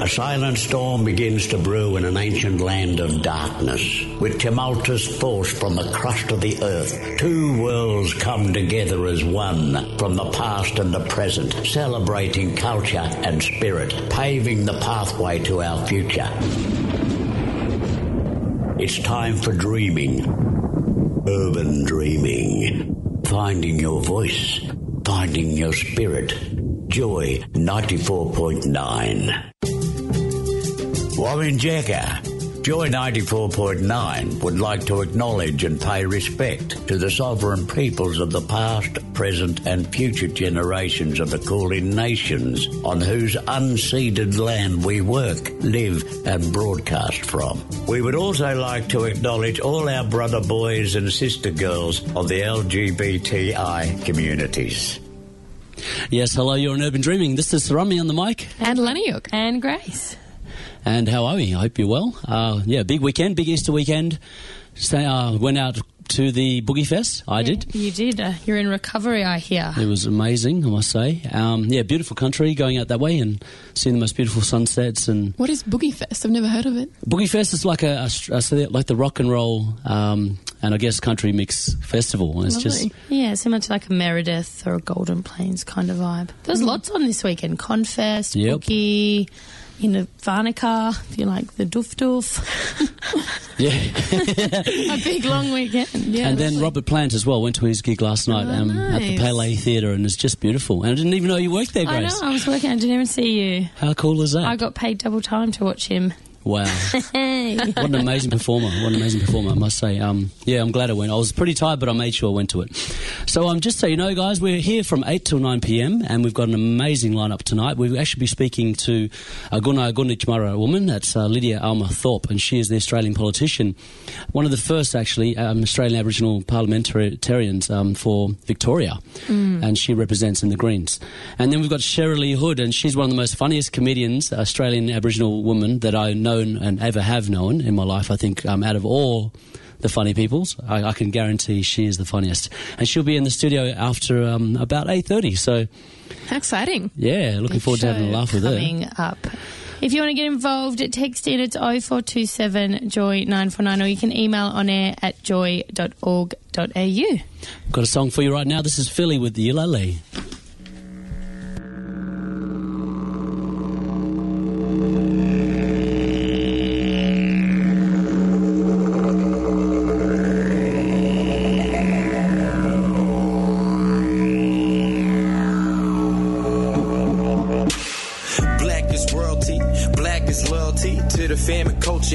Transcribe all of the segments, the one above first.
A silent storm begins to brew in an ancient land of darkness. With tumultuous force from the crust of the earth, two worlds come together as one, from the past and the present, celebrating culture and spirit, paving the pathway to our future. It's time for dreaming. Urban dreaming. Finding your voice. Finding your spirit. Joy 94.9. Wawinjeka, Joy 94.9 would like to acknowledge and pay respect to the sovereign peoples of the past, present and future generations of the Kulin Nations on whose unceded land we work, live and broadcast from. We would also like to acknowledge all our brother boys and sister girls of the LGBTI communities. Yes, hello, you're on Urban Dreaming. This is Rami on the mic. And Laniuk. And Grace. And how are we? I hope you're well. Big weekend, big Easter weekend. Went out to the Boogie Fest. I did. You did. You're in recovery, I hear. It was amazing, I must say. Beautiful country, going out that way and seeing the most beautiful sunsets. And what is Boogie Fest? I've never heard of it. Boogie Fest is like like the rock and roll and I guess country mix festival. And it's lovely. Similar to like a Meredith or a Golden Plains kind of vibe. There's lots on this weekend. ConFest, Boogie. In a Varnica, if you like, the doof. Yeah. A big long weekend. Yeah, and then Robert Plant as well went to his gig last night at the Palais Theatre, and it's just beautiful. And I didn't even know you worked there, Grace. I know, I was working. I didn't even see you. How cool is that? I got paid double time to watch him. Wow. What an amazing performer, I must say. I'm glad I went. I was pretty tired, but I made sure I went to it. So just so you know, guys, we're here from 8 till 9pm, and we've got an amazing lineup tonight. We'll actually be speaking to a Gunnai Gunditjmara woman. That's Lidia Alma Thorpe, and she is the Australian politician, one of the first, actually, Australian Aboriginal parliamentarians for Victoria, and she represents in the Greens. And then we've got Cheryl Lee Hood, and she's one of the most funniest comedians, Australian Aboriginal woman, that I know and ever have known in my life. I think out of all the funny peoples, I can guarantee she is the funniest. And she'll be in the studio after about 8:30. So how exciting. Yeah, looking forward to having a laugh with her. Coming up. If you want to get involved, text in. It's 0427 Joy 949, or you can email on air at joy.org.au. I've got a song for you right now. This is Philly with the Yulali.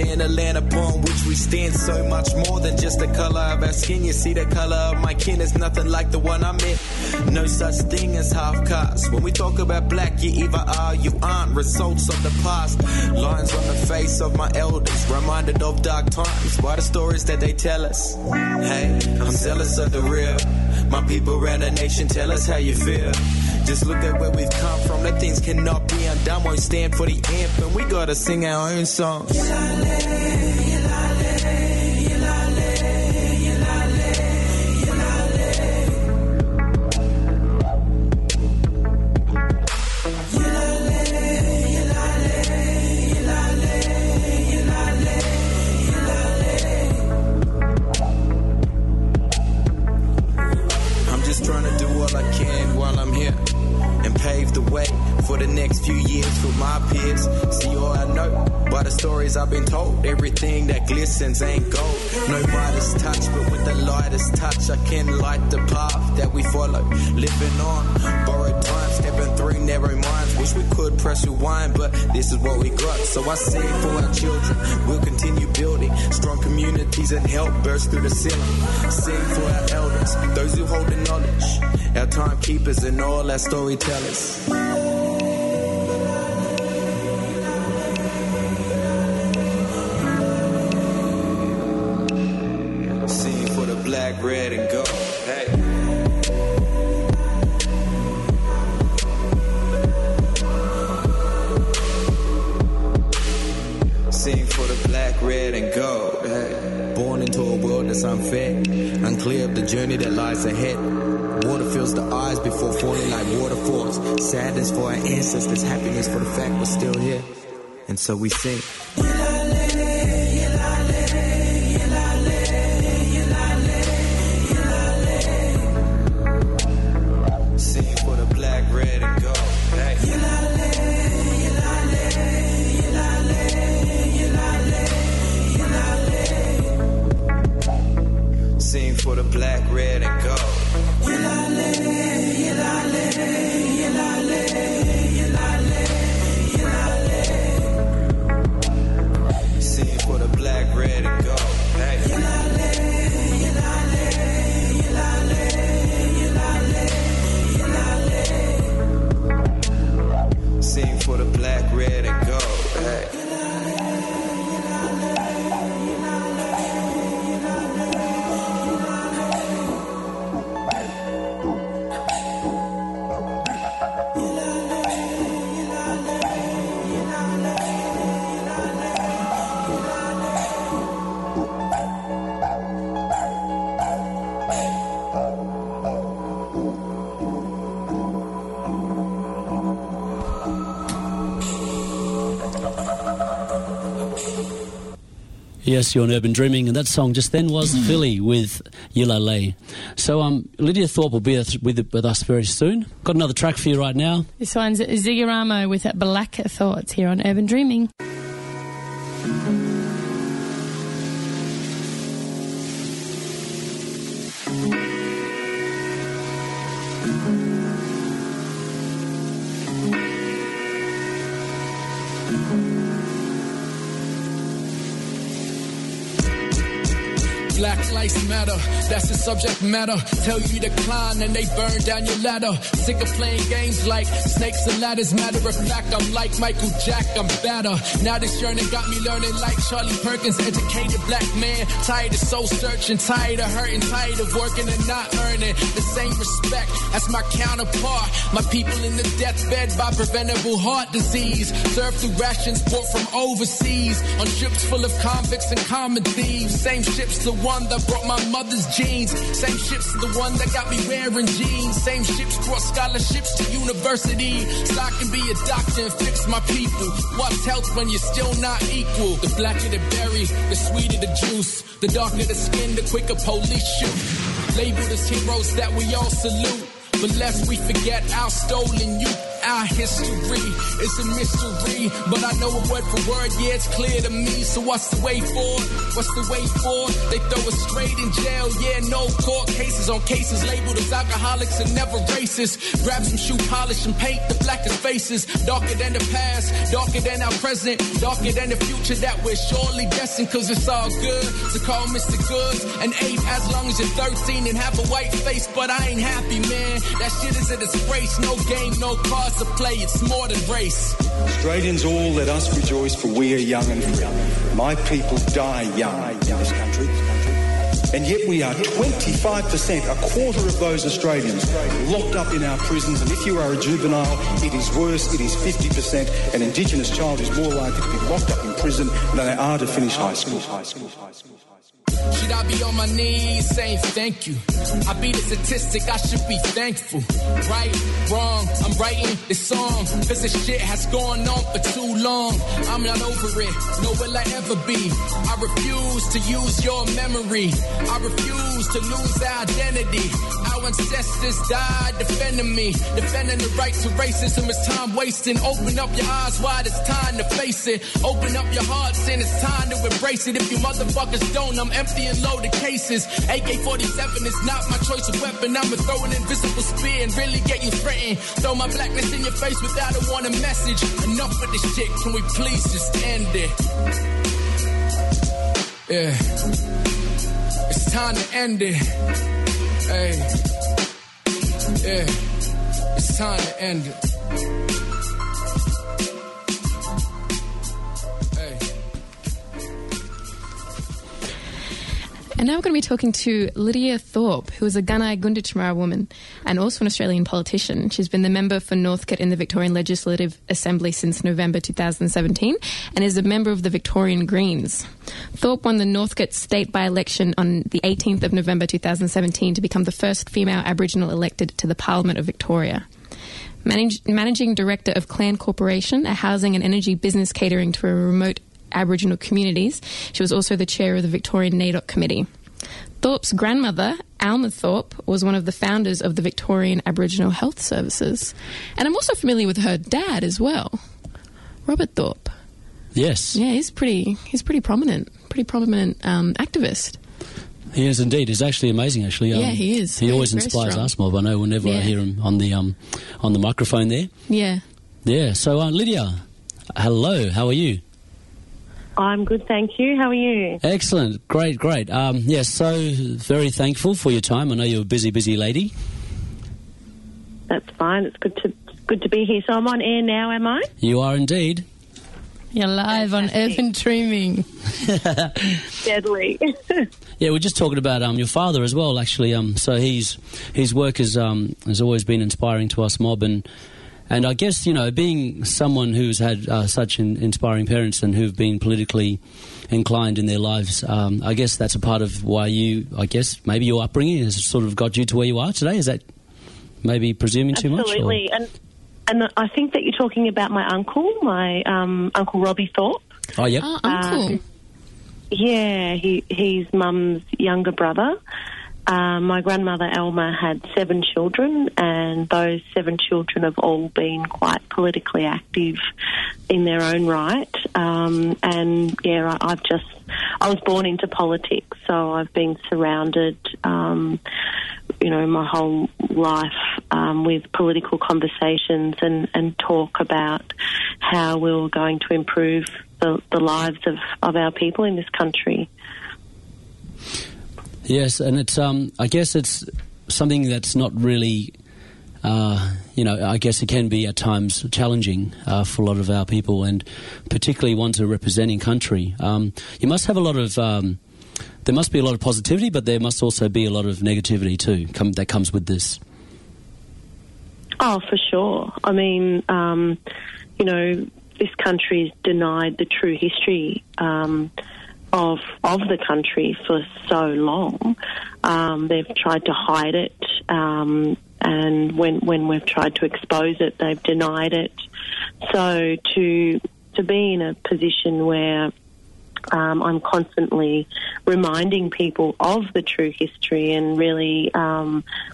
In Atlanta, upon which we stand, so much more than just the color of our skin. You see, the color of my kin is nothing like the one I'm in. No such thing as half caste. When we talk about black, you either are, you aren't. Results of the past, lines on the face of my elders, reminded of dark times by the stories that they tell us. Hey, I'm zealous of the real. My people around the nation, tell us how you feel. Just look at where we've come from. That things cannot be undone. Won't stand for the amp, and we gotta sing our own songs. I'm just trying to do all I can while I'm here, and pave the way for the next few years with my peers. See, all I know by the stories I've been told, everything that glistens ain't gold. No brightest touch, but with the lightest touch I can light the path that we follow. Living on borrowed time, stepping through narrow minds. Wish we could press rewind, but this is what we got. So I say for our children, we'll continue building strong communities and help burst through the ceiling. Sing for our elders, those who hold the knowledge, our timekeepers and all our storytellers. that's unfair, unclear of the journey that lies ahead. Water fills the eyes before falling like waterfalls. Sadness for our ancestors, happiness for the fact we're still here. And so we sing. Sing for the black, red, and gold. Sing for the black, red, and gold. Yulali, Yulali, Yulali, Yulali, Yulali. Sing for the black, red, and gold. Yulali, Yulali, Yulali, Yulali, Yulali. Sing for the black, red, and gold. Yes, you're on Urban Dreaming, and that song just then was Philly with Yulali. So Lidia Thorpe will be with us very soon. Got another track for you right now. This one's Ziggy Ramo with Black Thoughts here on Urban Dreaming. Black lives matter, that's the subject matter. Tell you to climb and they burn down your ladder. Sick of playing games like snakes and ladders. Matter of fact, I'm like Michael Jack, I'm badder. Now this yearning got me learning like Charlie Perkins. Educated black man, tired of soul searching, tired of hurting, tired of working and not earning the same respect as my counterpart. My people in the deathbed by preventable heart disease. Served through rations brought from overseas. On ships full of convicts and common thieves. Same ships the one that brought my mother's jeans. Same ship's the one that got me wearing jeans. Same ship's brought scholarships to university. So I can be a doctor and fix my people. What's health when you're still not equal? The blacker the berry, the sweeter the juice. The darker the skin, the quicker police shoot. Labeled as heroes that we all salute, but lest we forget our stolen youth. Our history is a mystery, but I know it word for word, yeah, it's clear to me. So what's the way forward? What's the way forward? They throw us straight in jail, yeah, no court cases on cases labeled as alcoholics and never racist. Grab some shoe polish and paint the blackest faces. Darker than the past, darker than our present, darker than the future that we're surely destined. Cause it's all good to call Mr. Goods an ape as long as you're 13 and have a white face. But I ain't happy, man, that shit is a disgrace. No game, no cause to play, it's more than race. Australians all, let us rejoice, for we are young and free. My people die young in this country, and yet we are 25%, a quarter of those Australians, locked up in our prisons. And if you are a juvenile, it is worse, it is 50%. An Indigenous child is more likely to be locked up in prison than they are to finish high school. Should I be on my knees saying thank you? I be the statistic, I should be thankful. Right, wrong, I'm writing this song, cause this shit has gone on for too long. I'm not over it, nor will I ever be. I refuse to use your memory. I refuse to lose identity. Our ancestors died defending me. Defending the right to racism is time wasting. Open up your eyes wide, it's time to face it. Open up your hearts and it's time to embrace it. If you motherfuckers don't, I'm empty and loaded cases. AK-47 is not my choice of weapon. I'ma throw an invisible spear and really get you threatened. Throw my blackness in your face without a warning message. Enough with this shit, can we please just end it? Yeah, it's time to end it. Hey, yeah, it's time to end it. And now we're going to be talking to Lidia Thorpe, who is a Gunnai Gunditjmara woman and also an Australian politician. She's been the member for Northcote in the Victorian Legislative Assembly since November 2017 and is a member of the Victorian Greens. Thorpe won the Northcote state by-election on the 18th of November 2017 to become the first female Aboriginal elected to the Parliament of Victoria. Managing Director of Clan Corporation, a housing and energy business catering to a remote Aboriginal communities. She was also the chair of the Victorian NAIDOC Committee. Thorpe's grandmother, Alma Thorpe, was one of the founders of the Victorian Aboriginal Health Services. And I'm also familiar with her dad as well, Robert Thorpe. Yes. Yeah, he's pretty prominent, activist. He is indeed. He's actually amazing, actually. Yeah, he is. He always inspires us, Mob. I know whenever I hear him on the microphone there. Yeah. Yeah. So, Lidia, hello. How are you? I'm good, thank you. How are you? Excellent. Great. So very thankful for your time. I know you're a busy lady. That's fine. It's good to be here. So I'm on air now, am I? You are indeed. You're live on Urban Dreaming. Deadly. Yeah, we're just talking about your father as well, actually. So his work has always been inspiring to us, Mob, and I guess, being someone who's had such inspiring parents and who've been politically inclined in their lives, I guess that's a part of why maybe your upbringing has sort of got you to where you are today. Is that maybe presuming too much? Absolutely. And I think that you're talking about my Uncle Robbie Thorpe. Oh, yep. Oh, Uncle. Yeah, he's Mum's younger brother. My grandmother Alma had 7 children, and those 7 children have all been quite politically active in their own right. I was born into politics, so I've been surrounded, my whole life with political conversations and talk about how we were going to improve the lives of our people in this country. Yes, and it's I guess it's something that's not really, I guess it can be at times challenging for a lot of our people, and particularly ones who are representing country. You must have a lot of, there must be a lot of positivity, but there must also be a lot of negativity too that comes with this. Oh, for sure. I mean, this country's denied the true history of the country for so long. They've tried to hide it, and when we've tried to expose it, they've denied it. So to be in a position where I'm constantly reminding people of the true history and really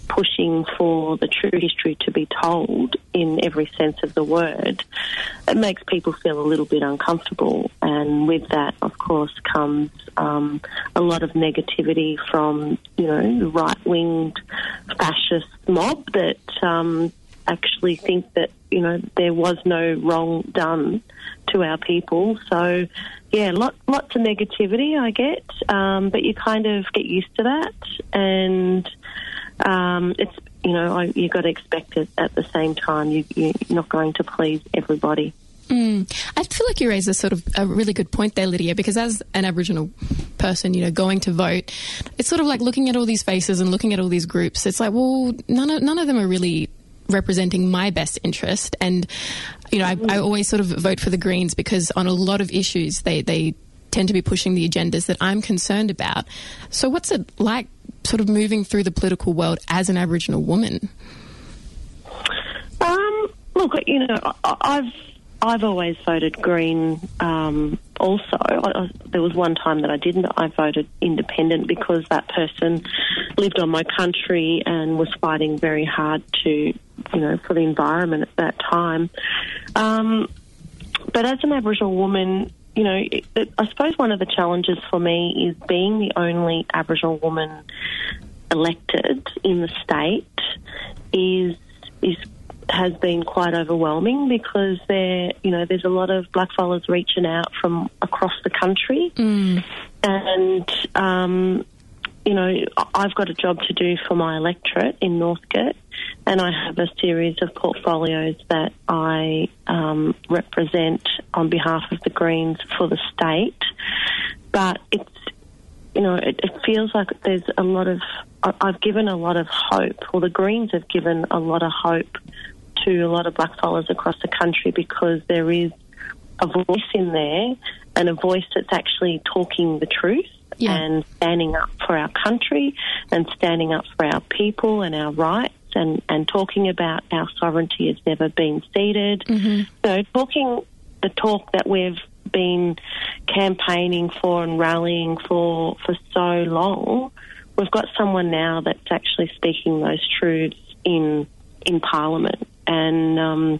pushing for the true history to be told in every sense of the word, it makes people feel a little bit uncomfortable. And with that, of course, comes a lot of negativity from, the right-winged fascist mob that actually think that, there was no wrong done to our people. So, yeah, lots of negativity I get, but you kind of get used to that, and it's, you've got to expect it at the same time. You're not going to please everybody. I feel like you raised a really good point there, Lidia, because as an Aboriginal person, going to vote, it's sort of like looking at all these faces and looking at all these groups. It's like, well, none of them are really representing my best interest, and I always sort of vote for the Greens because on a lot of issues they tend to be pushing the agendas that I'm concerned about. So what's it like sort of moving through the political world as an Aboriginal woman? Look, I've always voted Green. Also, there was one time that I didn't. I voted Independent because that person lived on my country and was fighting very hard to, for the environment at that time. But as an Aboriginal woman, I suppose one of the challenges for me is being the only Aboriginal woman elected in the state has been quite overwhelming because there's a lot of blackfellas reaching out from across the country. And, I've got a job to do for my electorate in Northcote, and I have a series of portfolios that I represent on behalf of the Greens for the state. But it's you know, it feels like there's a lot of, I've given a lot of hope, or the Greens have given a lot of hope to a lot of blackfellas across the country, because there is a voice in there, and a voice that's actually talking the truth, yeah, and standing up for our country and standing up for our people and our rights, and talking about our sovereignty has never been ceded. Mm-hmm. So talking the talk that we've been campaigning for and rallying for so long, we've got someone now that's actually speaking those truths in Parliament. And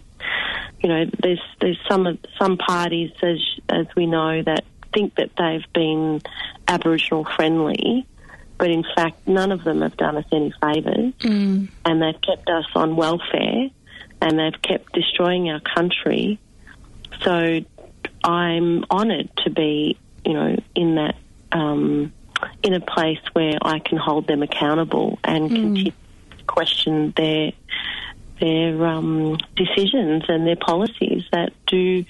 you know, there's some parties, as we know, that think that they've been Aboriginal friendly, but in fact none of them have done us any favours, and they've kept us on welfare, and they've kept destroying our country. So I'm honoured to be, you know, in that in a place where I can hold them accountable and continue to question their decisions and their policies that do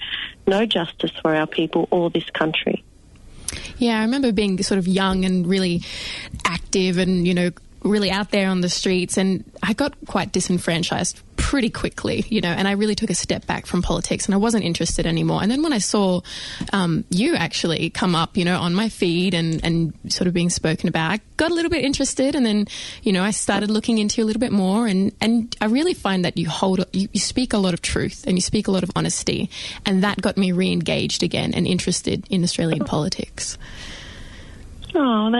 no justice for our people or this country. Yeah, I remember being sort of young and really active and, you know, really out there on the streets, and I got quite disenfranchised pretty quickly, you know, and I really took a step back from politics and I wasn't interested anymore. And then when I saw you actually come up, you know, on my feed and sort of being spoken about, I got a little bit interested, and then, you know, I started looking into you a little bit more, and I really find that you speak a lot of truth and you speak a lot of honesty, and that got me re-engaged again and interested in Australian politics. Oh,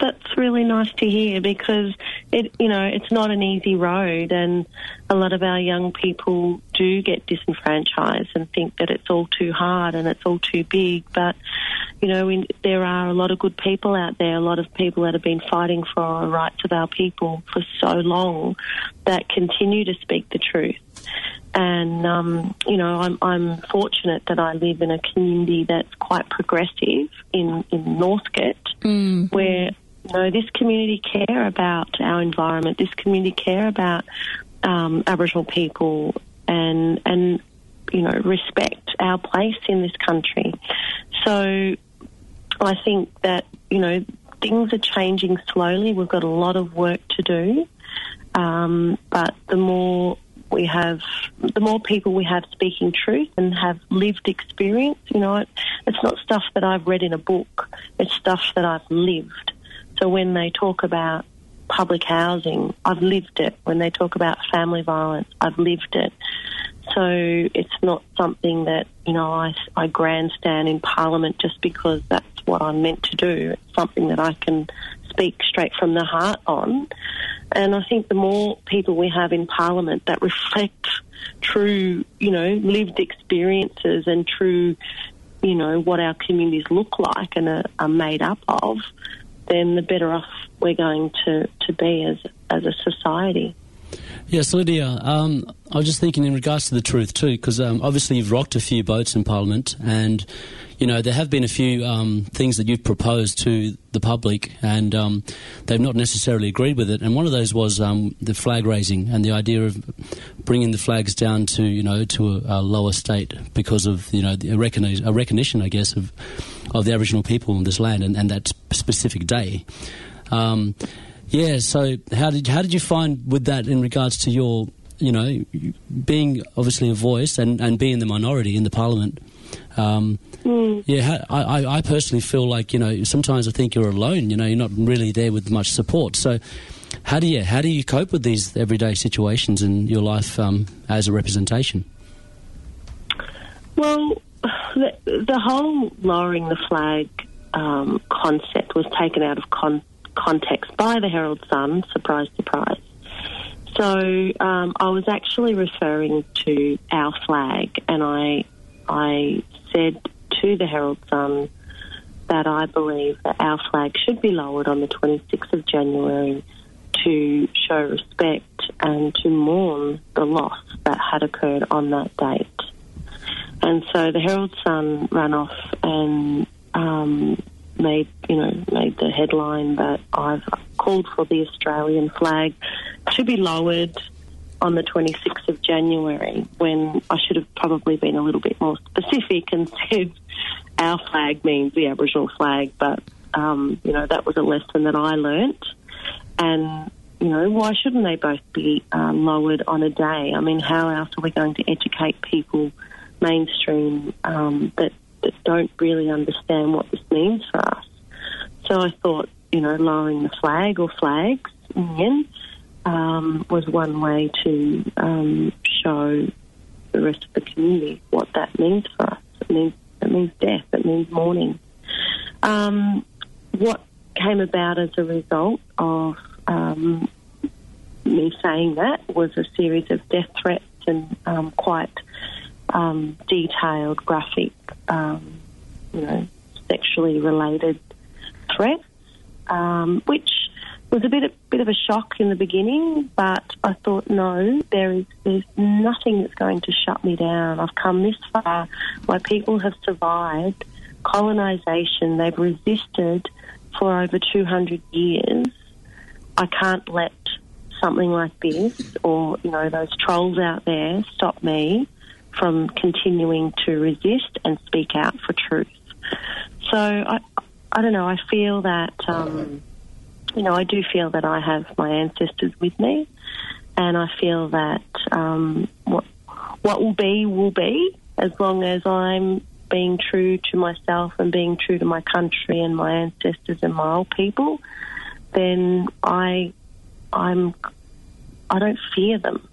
that's really nice to hear, because it's not an easy road, and a lot of our young people do get disenfranchised and think that it's all too hard and it's all too big. But you know, there are a lot of good people out there, a lot of people that have been fighting for our rights of our people for so long that continue to speak the truth. And you know, I'm fortunate that I live in a community that's quite progressive in Northcote, where you know, this community care about our environment, this community care about Aboriginal people, and you know, respect our place in this country. So I think that, you know, things are changing slowly. We've got a lot of work to do, but the more people we have speaking truth and have lived experience, you know, it's not stuff that I've read in a book, it's stuff that I've lived. So when they talk about public housing, I've lived it. When they talk about family violence, I've lived it. So it's not something that, you know, I grandstand in Parliament just because that's what I'm meant to do. It's something that I can speak straight from the heart on. And I think the more people we have in Parliament that reflect true, you know, lived experiences and true, you know, what our communities look like and are made up of, then the better off we're going to be as a society. Yes, Lidia, I was just thinking in regards to the truth too, because obviously you've rocked a few boats in Parliament, and, you know, there have been a few things that you've proposed to the public, and they've not necessarily agreed with it. And one of those was the flag raising and the idea of bringing the flags down to, you know, to a lower state because of, you know, a recognition, I guess, of the Aboriginal people in this land and that specific day. Yeah, so how did you find with that in regards to your, you know, being obviously a voice and being the minority in the Parliament? Yeah, I personally feel like, you know, sometimes I think you're alone, you know, you're not really there with much support. So how do you cope with these everyday situations in your life as a representation? Well, the whole lowering the flag concept was taken out of context by the Herald Sun, surprise, surprise. So I was actually referring to our flag, and I said to the Herald Sun that I believe that our flag should be lowered on the 26th of January to show respect and to mourn the loss that had occurred on that date. And so the Herald Sun ran off and made the headline that I've called for the Australian flag to be lowered on the 26th of January, when I should have probably been a little bit more specific and said our flag means the Aboriginal flag, but you know, that was a lesson that I learnt. And, you know, why shouldn't they both be lowered on a day? I mean, how else are we going to educate people mainstream that don't really understand what this means for us? So I thought, you know, lowering the flag or flags in the end was one way to show the rest of the community what that means for us. It means death. It means mourning. What came about as a result of me saying that was a series of death threats and quite detailed, graphic, you know, sexually related threats, which was a bit of a shock in the beginning. But I thought, no, there's nothing that's going to shut me down. I've come this far. My people have survived colonisation. They've resisted for over 200 years. I can't let something like this or, you know, those trolls out there stop me from continuing to resist and speak out for truth. So I don't know, I feel that, you know, I do feel that I have my ancestors with me, and I feel that what will be, as long as I'm being true to myself and being true to my country and my ancestors and my old people, then I don't fear them.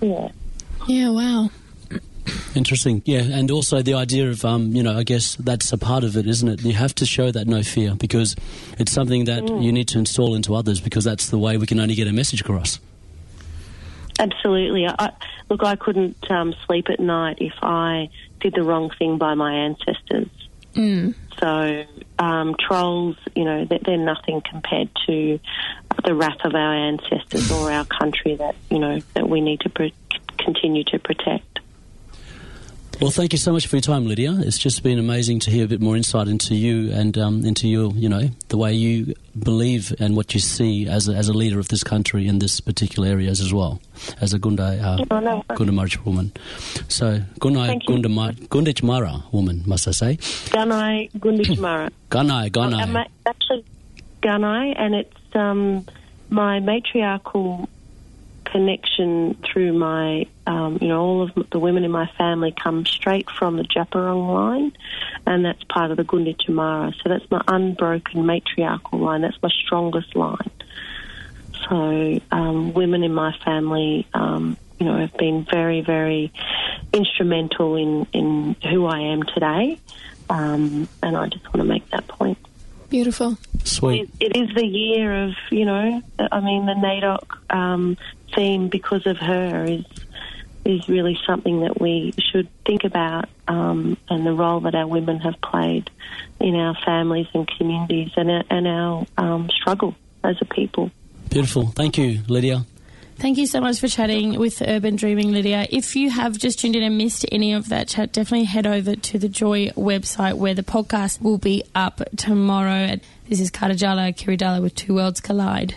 Yeah. Yeah, wow. Interesting. Yeah, and also the idea of, you know, I guess that's a part of it, isn't it? You have to show that no fear, because it's something that you need to install into others, because that's the way we can only get a message across. Absolutely. Look, I couldn't sleep at night if I did the wrong thing by my ancestors. Mm. So trolls, you know, they're nothing compared to the wrath of our ancestors or our country that, you know, that we need to continue to protect. Well, thank you so much for your time, Lidia. It's just been amazing to hear a bit more insight into you and into your, you know, the way you believe and what you see as a leader of this country in this particular areas as well, as a Gunditjmara woman. So, Gunnai Gunditjmara woman, must I say? Gunnai Gunditjmara. Gunnai. I'm actually Gunnai, and it's my matriarchal connection through my, you know, all of the women in my family come straight from the Japarung line, and that's part of the Gunditjmara. So that's my unbroken matriarchal line. That's my strongest line. So women in my family, you know, have been very, very instrumental in who I am today, and I just want to make that point. Beautiful. Sweet. It is the year of, you know, I mean, the NAIDOC theme because of her is really something that we should think about, and the role that our women have played in our families and communities and our struggle as a people. Beautiful. Thank you, Lidia. Thank you so much for chatting with Urban Dreaming, Lidia. If you have just tuned in and missed any of that chat, definitely head over to the Joy website where the podcast will be up tomorrow. This is Kardajala Kirridarra with Two Worlds Collide.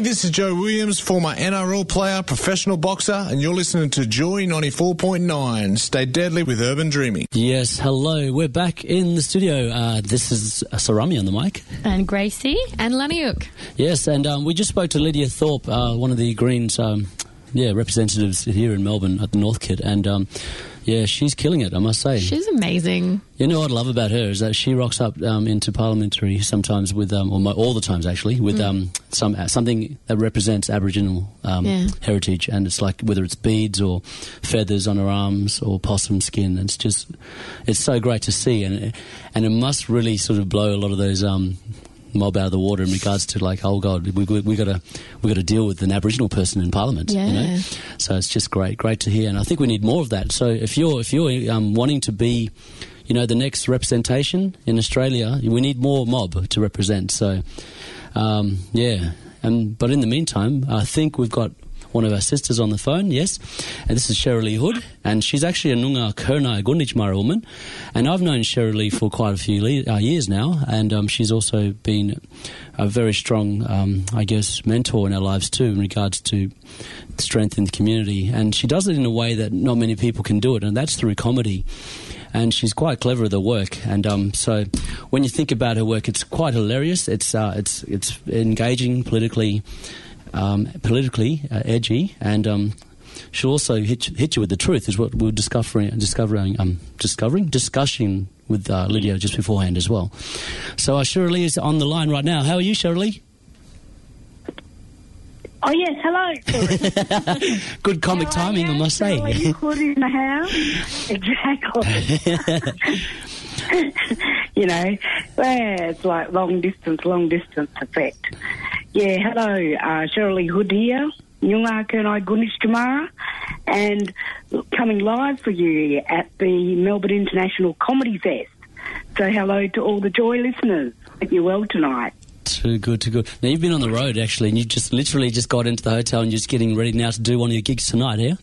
This is Joe Williams, former NRL player, professional boxer, and you're listening to Joy 94.9. Stay deadly with Urban Dreaming. Yes, hello. We're back in the studio. This is Sarami on the mic. And Gracie. And Laniuk. Yes, and we just spoke to Lidia Thorpe, one of the Greens representatives here in Melbourne at the North Kid, and yeah, she's killing it, I must say. She's amazing. You know what I love about her is that she rocks up into parliamentary sometimes with, or all the times actually, with something that represents Aboriginal heritage, and it's like whether it's beads or feathers on her arms or possum skin. It's just, it's so great to see, and it must really sort of blow a lot of those mob out of the water in regards to like, oh God, we got to deal with an Aboriginal person in Parliament. Yeah. You know? So it's just great to hear, and I think we need more of that. So if you're wanting to be, you know, the next representation in Australia, we need more mob to represent. So but in the meantime, I think we've got one of our sisters on the phone, yes, and this is Cheryl Lee Hood, and she's actually a Noongar Kurnai Gundichmara woman, and I've known Cheryl Lee for quite a few years now, and she's also been a very strong, mentor in our lives too in regards to strength in the community, and she does it in a way that not many people can do it, and that's through comedy. And she's quite clever at the work, and so when you think about her work, it's quite hilarious. It's engaging politically. Edgy, and she'll also hit you with the truth, is what we were discussing with Lidia just beforehand as well. So Cheryl Lee is on the line right now. How are you, Cheryl Lee? Oh, yes, hello. Good comic timing, I must say. Are you caught in the house? Exactly. You know, it's like long distance effect. Yeah, hello, Cheryl Lee Hood here, Noongar Kurnai Gundichmara, and coming live for you here at the Melbourne International Comedy Fest. So hello to all the Joy listeners. Hope you're well tonight. Too good, too good. Now, you've been on the road, actually, and you just literally just got into the hotel and you're just getting ready now to do one of your gigs tonight, yeah?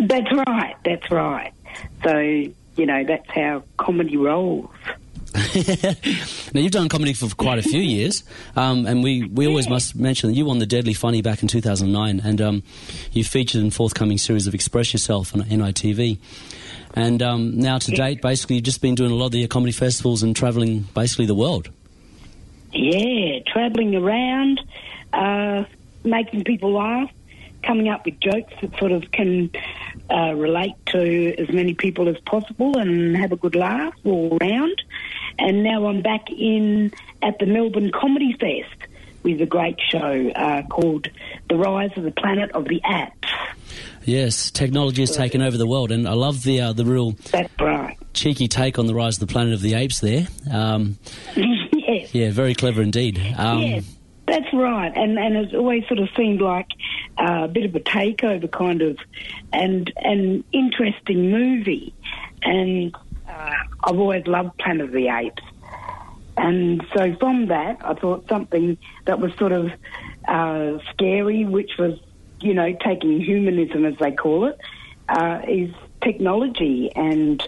That's right, that's right. So, you know, that's how comedy rolls. Now, you've done comedy for quite a few years, and we always must mention that you won the Deadly Funny back in 2009, and you featured in forthcoming series of Express Yourself on NITV. And now to date, basically, you've just been doing a lot of the comedy festivals and travelling basically the world. Yeah, travelling around, making people laugh, coming up with jokes that sort of can relate to as many people as possible and have a good laugh all round. And now I'm back in at the Melbourne Comedy Fest with a great show called The Rise of the Planet of the Apps. Yes, technology has taken over the world, and I love the real cheeky take on The Rise of the Planet of the Apes there. Yes. Yeah, very clever indeed. Yes, that's right. And it's always sort of seemed like a bit of a takeover kind of, and an interesting movie. And I've always loved Planet of the Apes. And so from that, I thought something that was sort of scary, which was, you know, taking humanism, as they call it, is technology and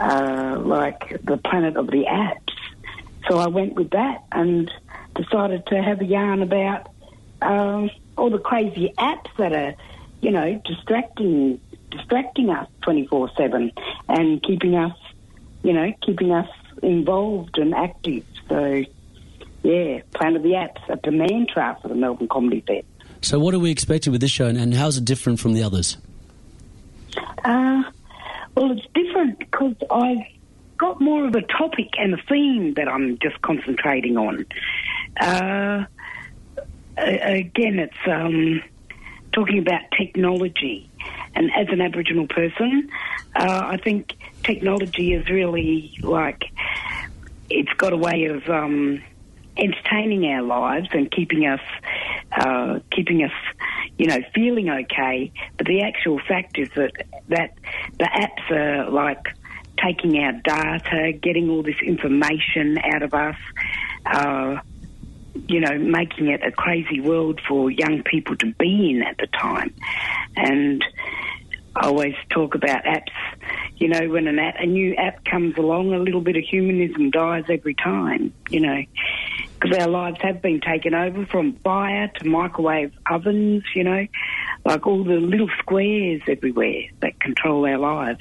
like the Planet of the Apps. So I went with that and decided to have a yarn about all the crazy apps that are, you know, distracting us 24/7 and keeping us, you know, involved and active. So, yeah, Planet of the Apps at the Mantra for the Melbourne Comedy Fest. So what are we expecting with this show, and how's it different from the others? Well, it's different because I've got more of a topic and a theme that I'm just concentrating on. Again, it's talking about technology. And as an Aboriginal person, I think technology is really like, it's got a way of entertaining our lives and keeping us, you know, feeling okay. But the actual fact is that the apps are like taking our data, getting all this information out of us, you know, making it a crazy world for young people to be in at the time. And I always talk about apps, you know, when a new app comes along, a little bit of humanism dies every time, you know, because our lives have been taken over from fire to microwave ovens, you know, like all the little squares everywhere that control our lives.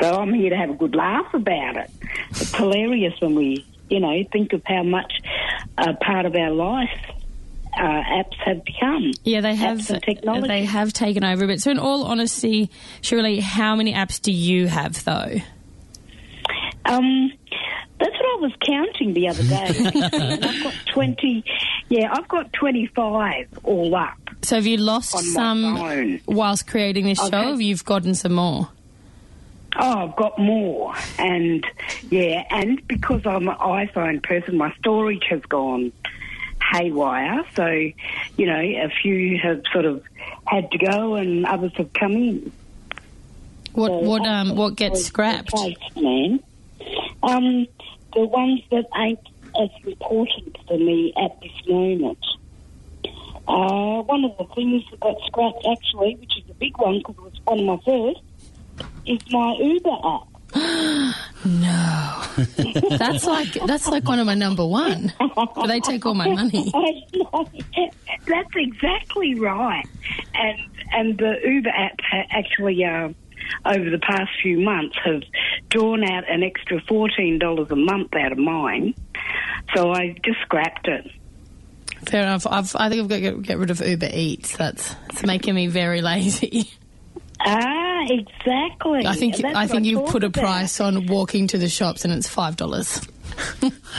So I'm here to have a good laugh about it. It's hilarious when we, you know, think of how much a part of our life apps have become. Yeah, they have. Technology. They have taken over. But so in all honesty, Shirley, how many apps do you have, though? That's what I was counting the other day. I've got 20. Yeah, I've got 25 all up. So have you lost some whilst creating this show, or have you gotten some more? Oh, I've got more, and yeah, and because I'm an iPhone person, my storage has gone haywire, so, you know, a few have sort of had to go and others have come in. What gets scrapped? The ones that ain't as important for me at this moment. One of the things that got scrapped, actually, which is a big one because it was one of my first, is my Uber app. No. that's like one of my number one. But they take all my money. That's exactly right. And the Uber app actually, over the past few months, have drawn out an extra $14 a month out of mine. So I just scrapped it. Fair enough. I think I've got to get rid of Uber Eats. That's making me very lazy. Ah, exactly. I think you've put a price on walking to the shops, and it's $5.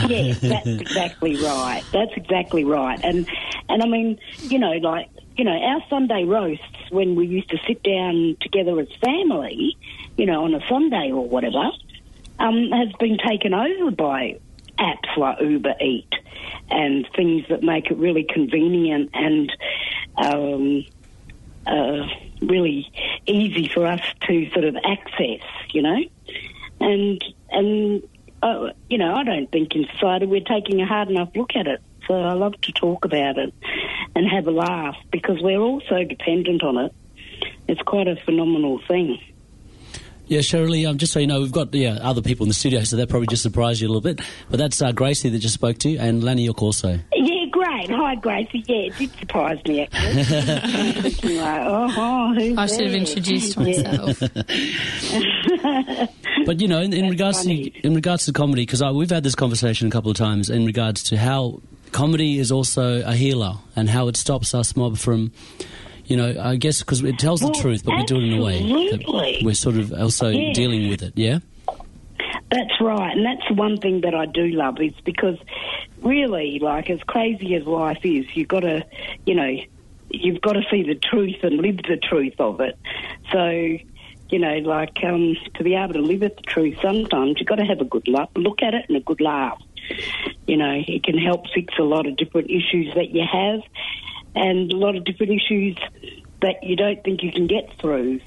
Yes, that's exactly right. That's exactly right. And I mean, you know, like, you know, our Sunday roasts, when we used to sit down together as family, you know, on a Sunday or whatever, has been taken over by apps like Uber Eat and things that make it really convenient and really easy for us to sort of access, you know. And you know, I don't think in society we're taking a hard enough look at it. So I love to talk about it and have a laugh because we're all so dependent on it. It's quite a phenomenal thing. Yeah, Cheryl Lee, just so you know, we've got other people in the studio, so that probably just surprised you a little bit. But that's Gracie that just spoke to you, and Lanny York also. Yeah, great. Hi, Gracie. Yeah, it did surprise me, actually. I should have introduced myself. But, you know, in regards to comedy, because we've had this conversation a couple of times in regards to how comedy is also a healer and how it stops us mob from... You know, I guess because it tells the truth, but absolutely. We do it in a way that we're sort of also dealing with it, yeah? That's right, and that's one thing that I do love is because really, like, as crazy as life is, you've got to see the truth and live the truth of it. So, you know, like, to be able to live at the truth sometimes, you've got to have a good look at it and a good laugh. You know, it can help fix a lot of different issues that you have. And a lot of different issues that you don't think you can get through.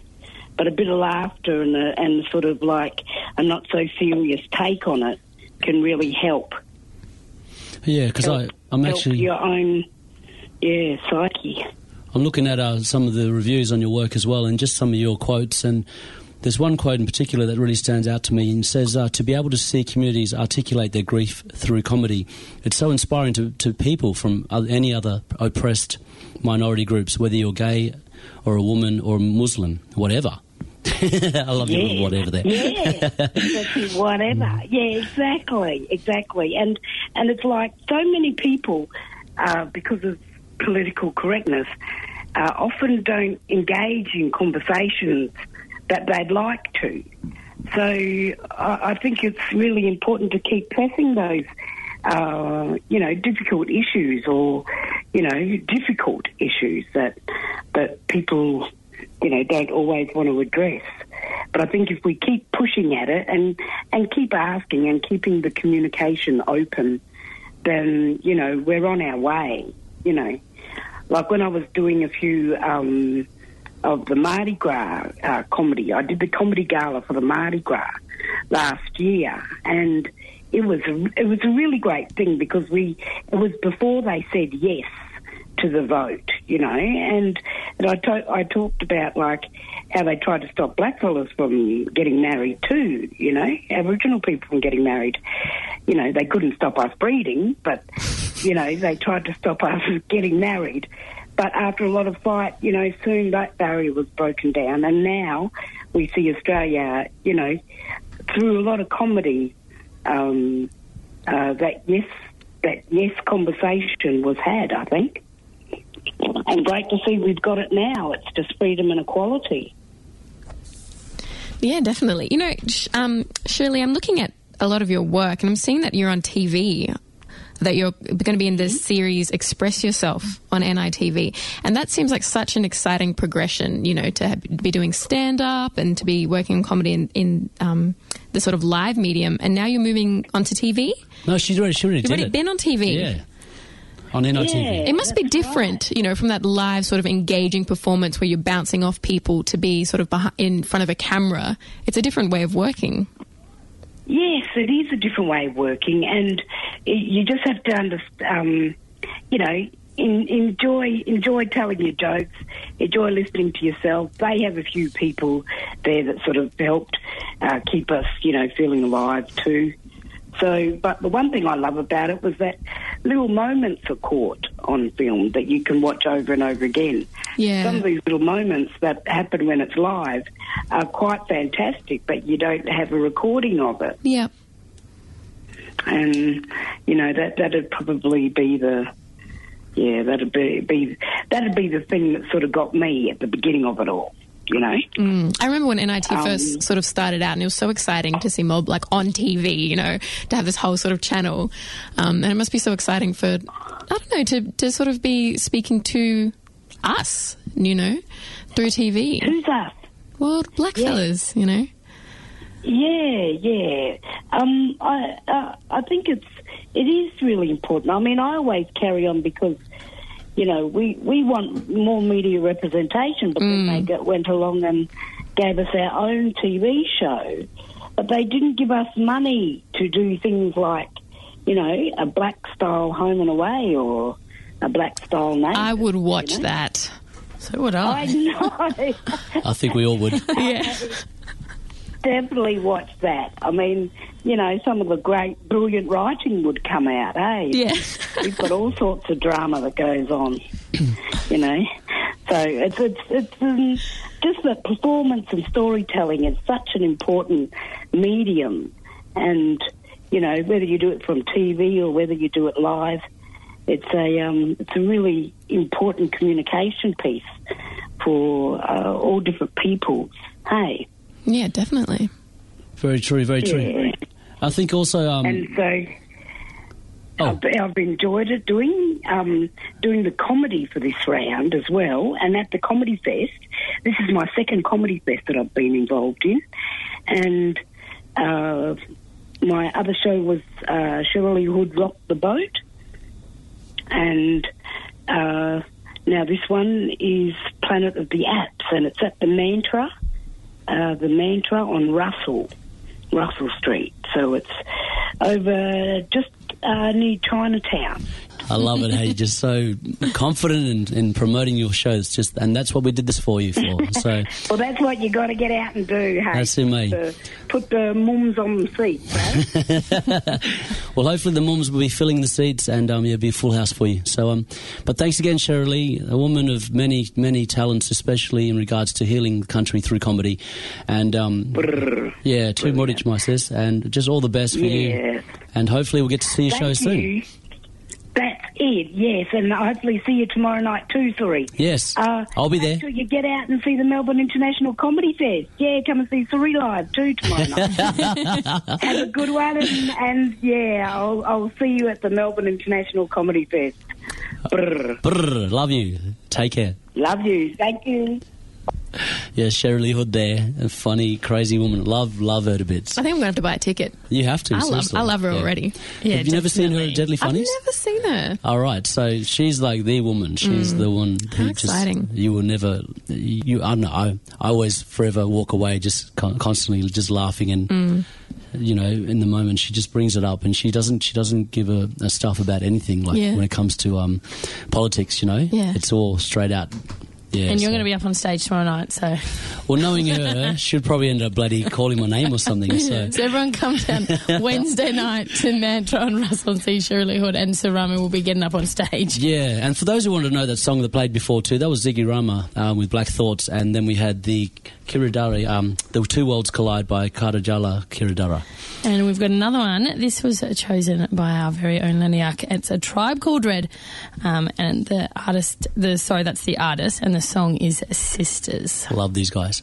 But a bit of laughter and sort of like a not-so-serious take on it can really help. Yeah, because I'm actually... Help your own, psyche. I'm looking at some of the reviews on your work as well and just some of your quotes, and there's one quote in particular that really stands out to me and says, to be able to see communities articulate their grief through comedy, it's so inspiring to people from any other oppressed minority groups, whether you're gay or a woman or a Muslim, whatever. I love you with whatever there. Yeah, whatever. Yeah, exactly. And it's like so many people, because of political correctness, often don't engage in conversations that they'd like to. So I think it's really important to keep pressing those, difficult issues that people, you know, don't always want to address. But I think if we keep pushing at it and keep asking and keeping the communication open, then, you know, we're on our way, you know. Like when I was doing a few... of the Mardi Gras comedy. I did the comedy gala for the Mardi Gras last year, and it was a really great thing because it was before they said yes to the vote, you know, and I talked about like how they tried to stop blackfellas from getting married too, you know, Aboriginal people from getting married. You know, they couldn't stop us breeding, but, you know, they tried to stop us getting married. But after a lot of fight, you know, soon that barrier was broken down. And now we see Australia, you know, through a lot of comedy, that yes conversation was had, I think. And great to see we've got it now. It's just freedom and equality. Yeah, definitely. You know, Shirley, I'm looking at a lot of your work and I'm seeing that you're on TV, that you're going to be in this series Express Yourself on NITV. And that seems like such an exciting progression, you know, to be doing stand-up and to be working in comedy in the sort of live medium. And now you're moving onto TV? No, she's already did it. You've already been on TV? Yeah, on NITV. Yeah, it must be different, right, you know, from that live sort of engaging performance where you're bouncing off people to be sort of in front of a camera. It's a different way of working. Yes, it is a different way of working, and you just have to understand, you know, enjoy telling your jokes, enjoy listening to yourself. They have a few people there that sort of helped keep us, you know, feeling alive too. So, but the one thing I love about it was that little moments are caught on film that you can watch over and over again. Yeah. Some of these little moments that happen when it's live are quite fantastic, but you don't have a recording of it. Yeah. And, you know, that'd probably be that'd be the thing that sort of got me at the beginning of it all. You know? I remember when NIT first sort of started out and it was so exciting to see Mob like on TV, you know, to have this whole sort of channel. And it must be so exciting for, I don't know, to sort of be speaking to us, you know, through TV. Who's us? Well, blackfellas, you know. Yeah. I think it is really important. I mean, I always carry on because you know, we want more media representation, but then they went along and gave us our own TV show. But they didn't give us money to do things like, you know, a black-style Home and Away or a black-style Neighbours. I would watch that. So would I. I know. I think we all would. Yeah. Definitely watch that. I mean, you know, some of the great, brilliant writing would come out, eh? Yes. We've got all sorts of drama that goes on, you know. So it's just that performance and storytelling is such an important medium, and, you know, whether you do it from TV or whether you do it live, it's a really important communication piece for all different peoples, hey? Yeah, definitely. Very true, very true. Yeah. I think also... and so I've enjoyed it doing the comedy for this round as well, and at the Comedy Fest, this is my second Comedy Fest that I've been involved in, and my other show was Cheryl Lee Hood Rocked the Boat, and now this one is Planet of the Apps, and it's at the Mantra on Russell Street. So it's over just near Chinatown. I love it. Hey, just so confident in promoting your shows. Just, and that's what we did this for you for. So, well, that's what you got to get out and do. Hey, that's in me. Put the mums on the seats. Right? Well, hopefully the mums will be filling the seats, and it'll be a full house for you. So, but thanks again, Cheryl Lee, a woman of many, many talents, especially in regards to healing the country through comedy, and yeah, to Mordich says, and just all the best for you. And hopefully we'll get to see your show soon. That's it, yes, and I'll hopefully see you tomorrow night too, Suri. Yes, I'll be there. Make sure you get out and see the Melbourne International Comedy Fest. Yeah, come and see Suri live too tomorrow night. Have a good one, and yeah, I'll see you at the Melbourne International Comedy Fest. Brr. Brr. Love you. Take care. Love you. Thank you. Yeah, Cheryl Lee Hood there, a funny, crazy woman. Love her to bits. I think I'm going to have to buy a ticket. You have to. I love her already. Yeah, have you never seen her at Deadly Funnies? I've never seen her. All right, so she's like the woman. She's the one who exciting. You will never, I don't know, I always forever walk away just constantly just laughing and, you know, in the moment she just brings it up, and she doesn't give a stuff about anything, like when it comes to politics, you know. Yeah. It's all straight out. Yeah, and you're going to be up on stage tomorrow night, so... Well, knowing her, she'd probably end up bloody calling my name or something, so... So everyone come down Wednesday night to Mantra on Russell and see Cheryl Lee Hood, and Sir Ramo will be getting up on stage. Yeah, and for those who want to know that song that played before too, that was Ziggy Ramo with Black Thoughts, and then we had the Kirridarra, The Two Worlds Collide by Kardajala Kirridarra. And we've got another one. This was chosen by our very own Laniak. It's A Tribe Called Red, and that's the artist, and the song is Sisters. Love these guys.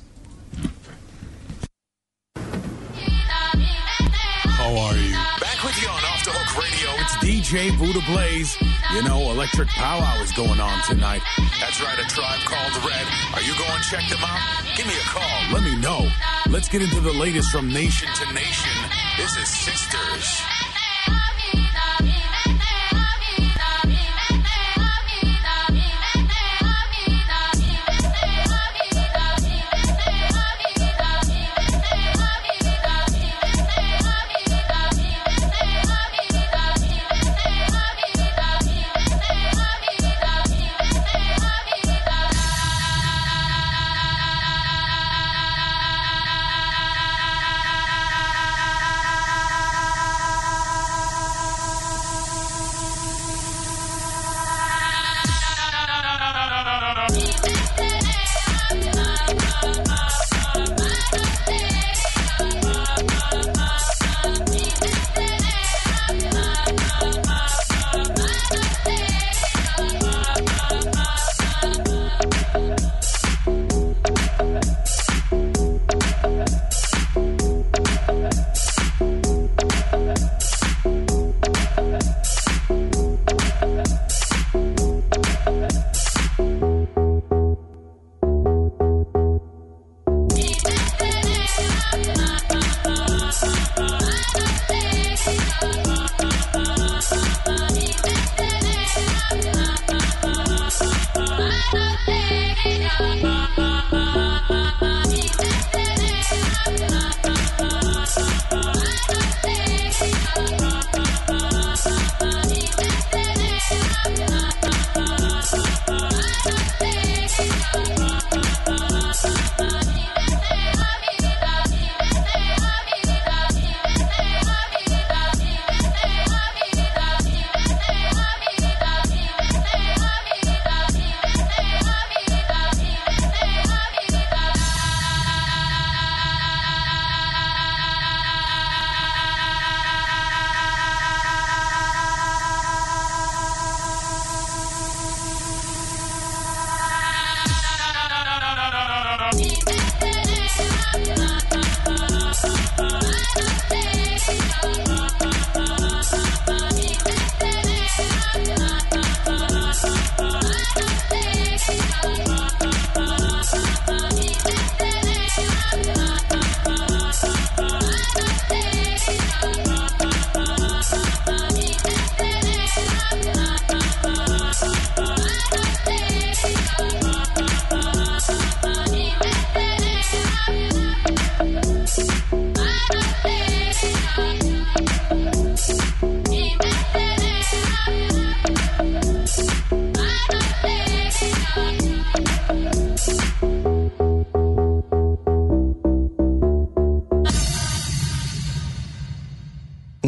How are you? Back with you on Off the Hook Radio. It's DJ Buddha Blaze. You know, electric powwow is going on tonight. That's right, A Tribe Called Red. Are you going to check them out? Give me a call. Let me know. Let's get into the latest from nation to nation. This is Sisters.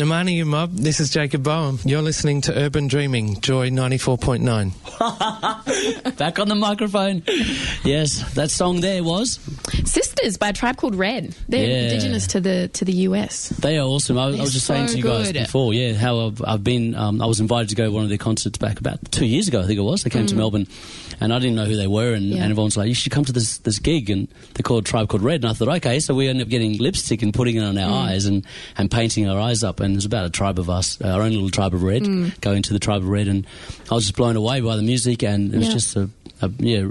Namani Mob, this is Jacob Boehm. You're listening to Urban Dreaming, Joy 94.9. Back on the microphone. Yes, that song there was Sisters by A Tribe Called Red. They're indigenous to the US. They are awesome. I was just saying to you guys before, how I've been, I was invited to go to one of their concerts back about 2 years ago, I think it was. They came to Melbourne and I didn't know who they were and everyone's like, you should come to this gig, and they're called Tribe Called Red, and I thought, okay, so we ended up getting lipstick and putting it on our eyes and painting our eyes up, and there's about a tribe of us, our own little tribe of red, going to the tribe of red, and I was just blown away by the music, and it was just a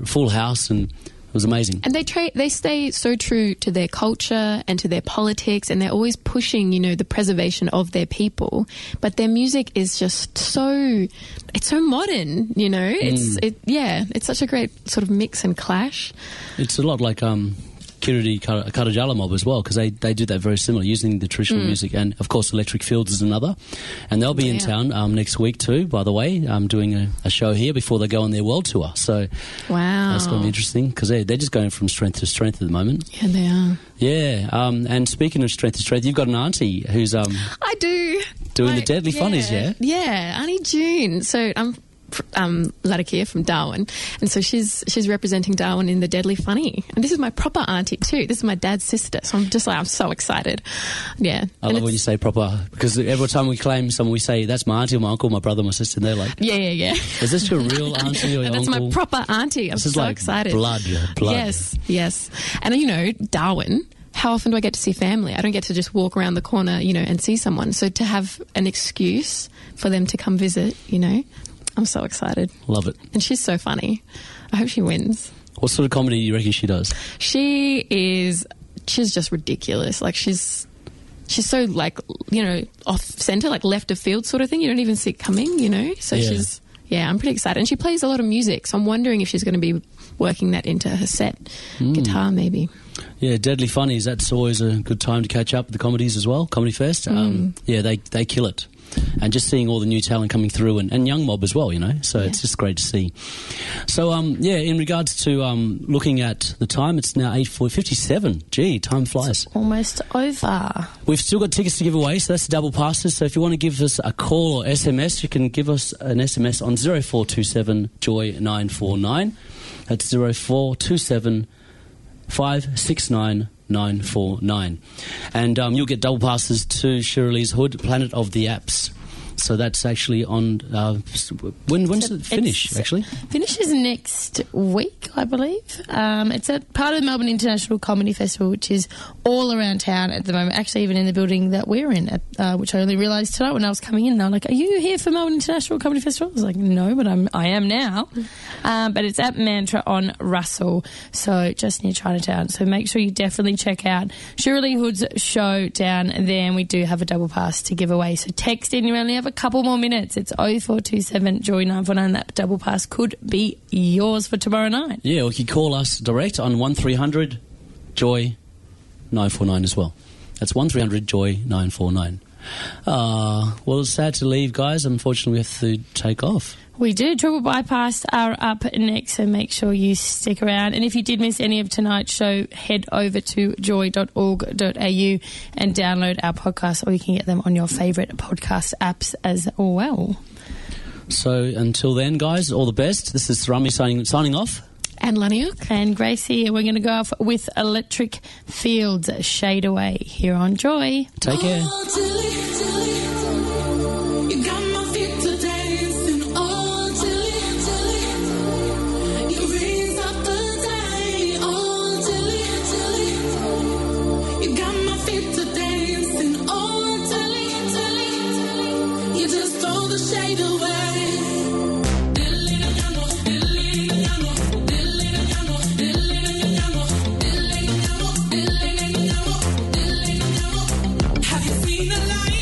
full house, and it was amazing. And they stay so true to their culture and to their politics, and they're always pushing, the preservation of their people. But their music is just so modern, It's such a great sort of mix and clash. It's a lot like Kardajala Mob as well, because they do that very similar, using the traditional music, and of course Electric Fields is another, and they'll be in town next week too, by the way. I'm doing a show here before they go on their world tour, so wow, that's going to be interesting, because they're just going from strength to strength at the moment. Yeah, they are. Yeah, and speaking of strength to strength, you've got an auntie who's I do doing the Deadly Funnies, Auntie June. So I'm Latakia from Darwin, and so she's representing Darwin in the Deadly Funny, and this is my proper auntie too. This is my dad's sister, so I'm just like, I'm so excited. I love when you say proper, because every time we claim someone, we say that's my auntie or my uncle, my brother, my sister, and they're like is this your real auntie or your uncle? That's my proper auntie. I'm this is so like excited. Blood. Yes And Darwin, how often do I get to see family? I don't get to just walk around the corner and see someone, so to have an excuse for them to come visit, I'm so excited. Love it. And she's so funny. I hope she wins. What sort of comedy do you reckon she does? She's just ridiculous. Like she's so off centre, like left of field sort of thing. You don't even see it coming, So I'm pretty excited. And she plays a lot of music, so I'm wondering if she's going to be working that into her set. Guitar maybe. Yeah, Deadly Funnies, that's always a good time to catch up with the comedies as well, Comedy Fest. They kill it. And just seeing all the new talent coming through, and young mob as well, So it's just great to see. So, in regards to looking at the time, it's now 8:57. Gee, time flies. It's almost over. We've still got tickets to give away, so that's the double passes. So if you want to give us a call or SMS, you can give us an SMS on 0427 Joy 949. That's 0427 569 949, and you'll get double passes to Cheryl Lee's Hood, Planet of the Apps. So that's actually on when does it finish? Actually, finishes next week, I believe. It's a part of the Melbourne International Comedy Festival, which is all around town at the moment. Actually, even in the building that we're in, which I only realised tonight when I was coming in. And I'm like, "Are you here for Melbourne International Comedy Festival?" I was like, "No, but I am now." But it's at Mantra on Russell, so just near Chinatown. So make sure you definitely check out Cheryl Lee Hood's show down there. And we do have a double pass to give away. So text in, you only have a couple more minutes. It's 0427 Joy 949. That double pass could be yours for tomorrow night. Yeah, or you can call us direct on 1300 Joy 949 as well. That's 1300 Joy 949. Well, it's sad to leave, guys. Unfortunately, we have to take off. We do. Triple Bypass are up next, so make sure you stick around. And if you did miss any of tonight's show, head over to joy.org.au and download our podcast, or you can get them on your favourite podcast apps as well. So until then, guys, all the best. This is Rami signing off. And Laniuk. And Gracie. We're going to go off with Electric Fields, Shade Away, here on Joy. Take care. You got my feet to dance. Shade away. Have you seen the light?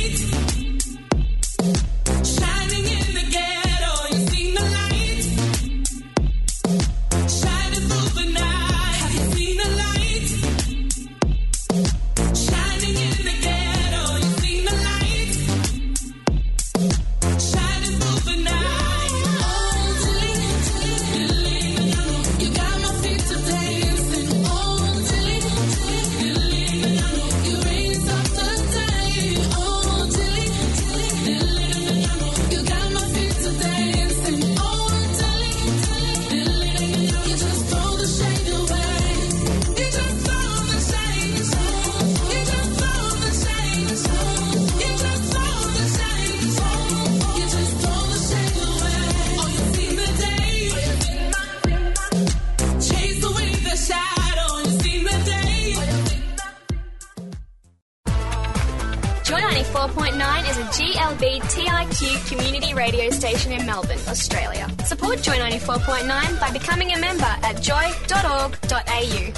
94.9 is a GLBTIQ community radio station in Melbourne, Australia. Support Joy 94.9 by becoming a member at joy.org.au.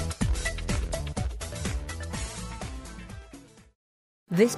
This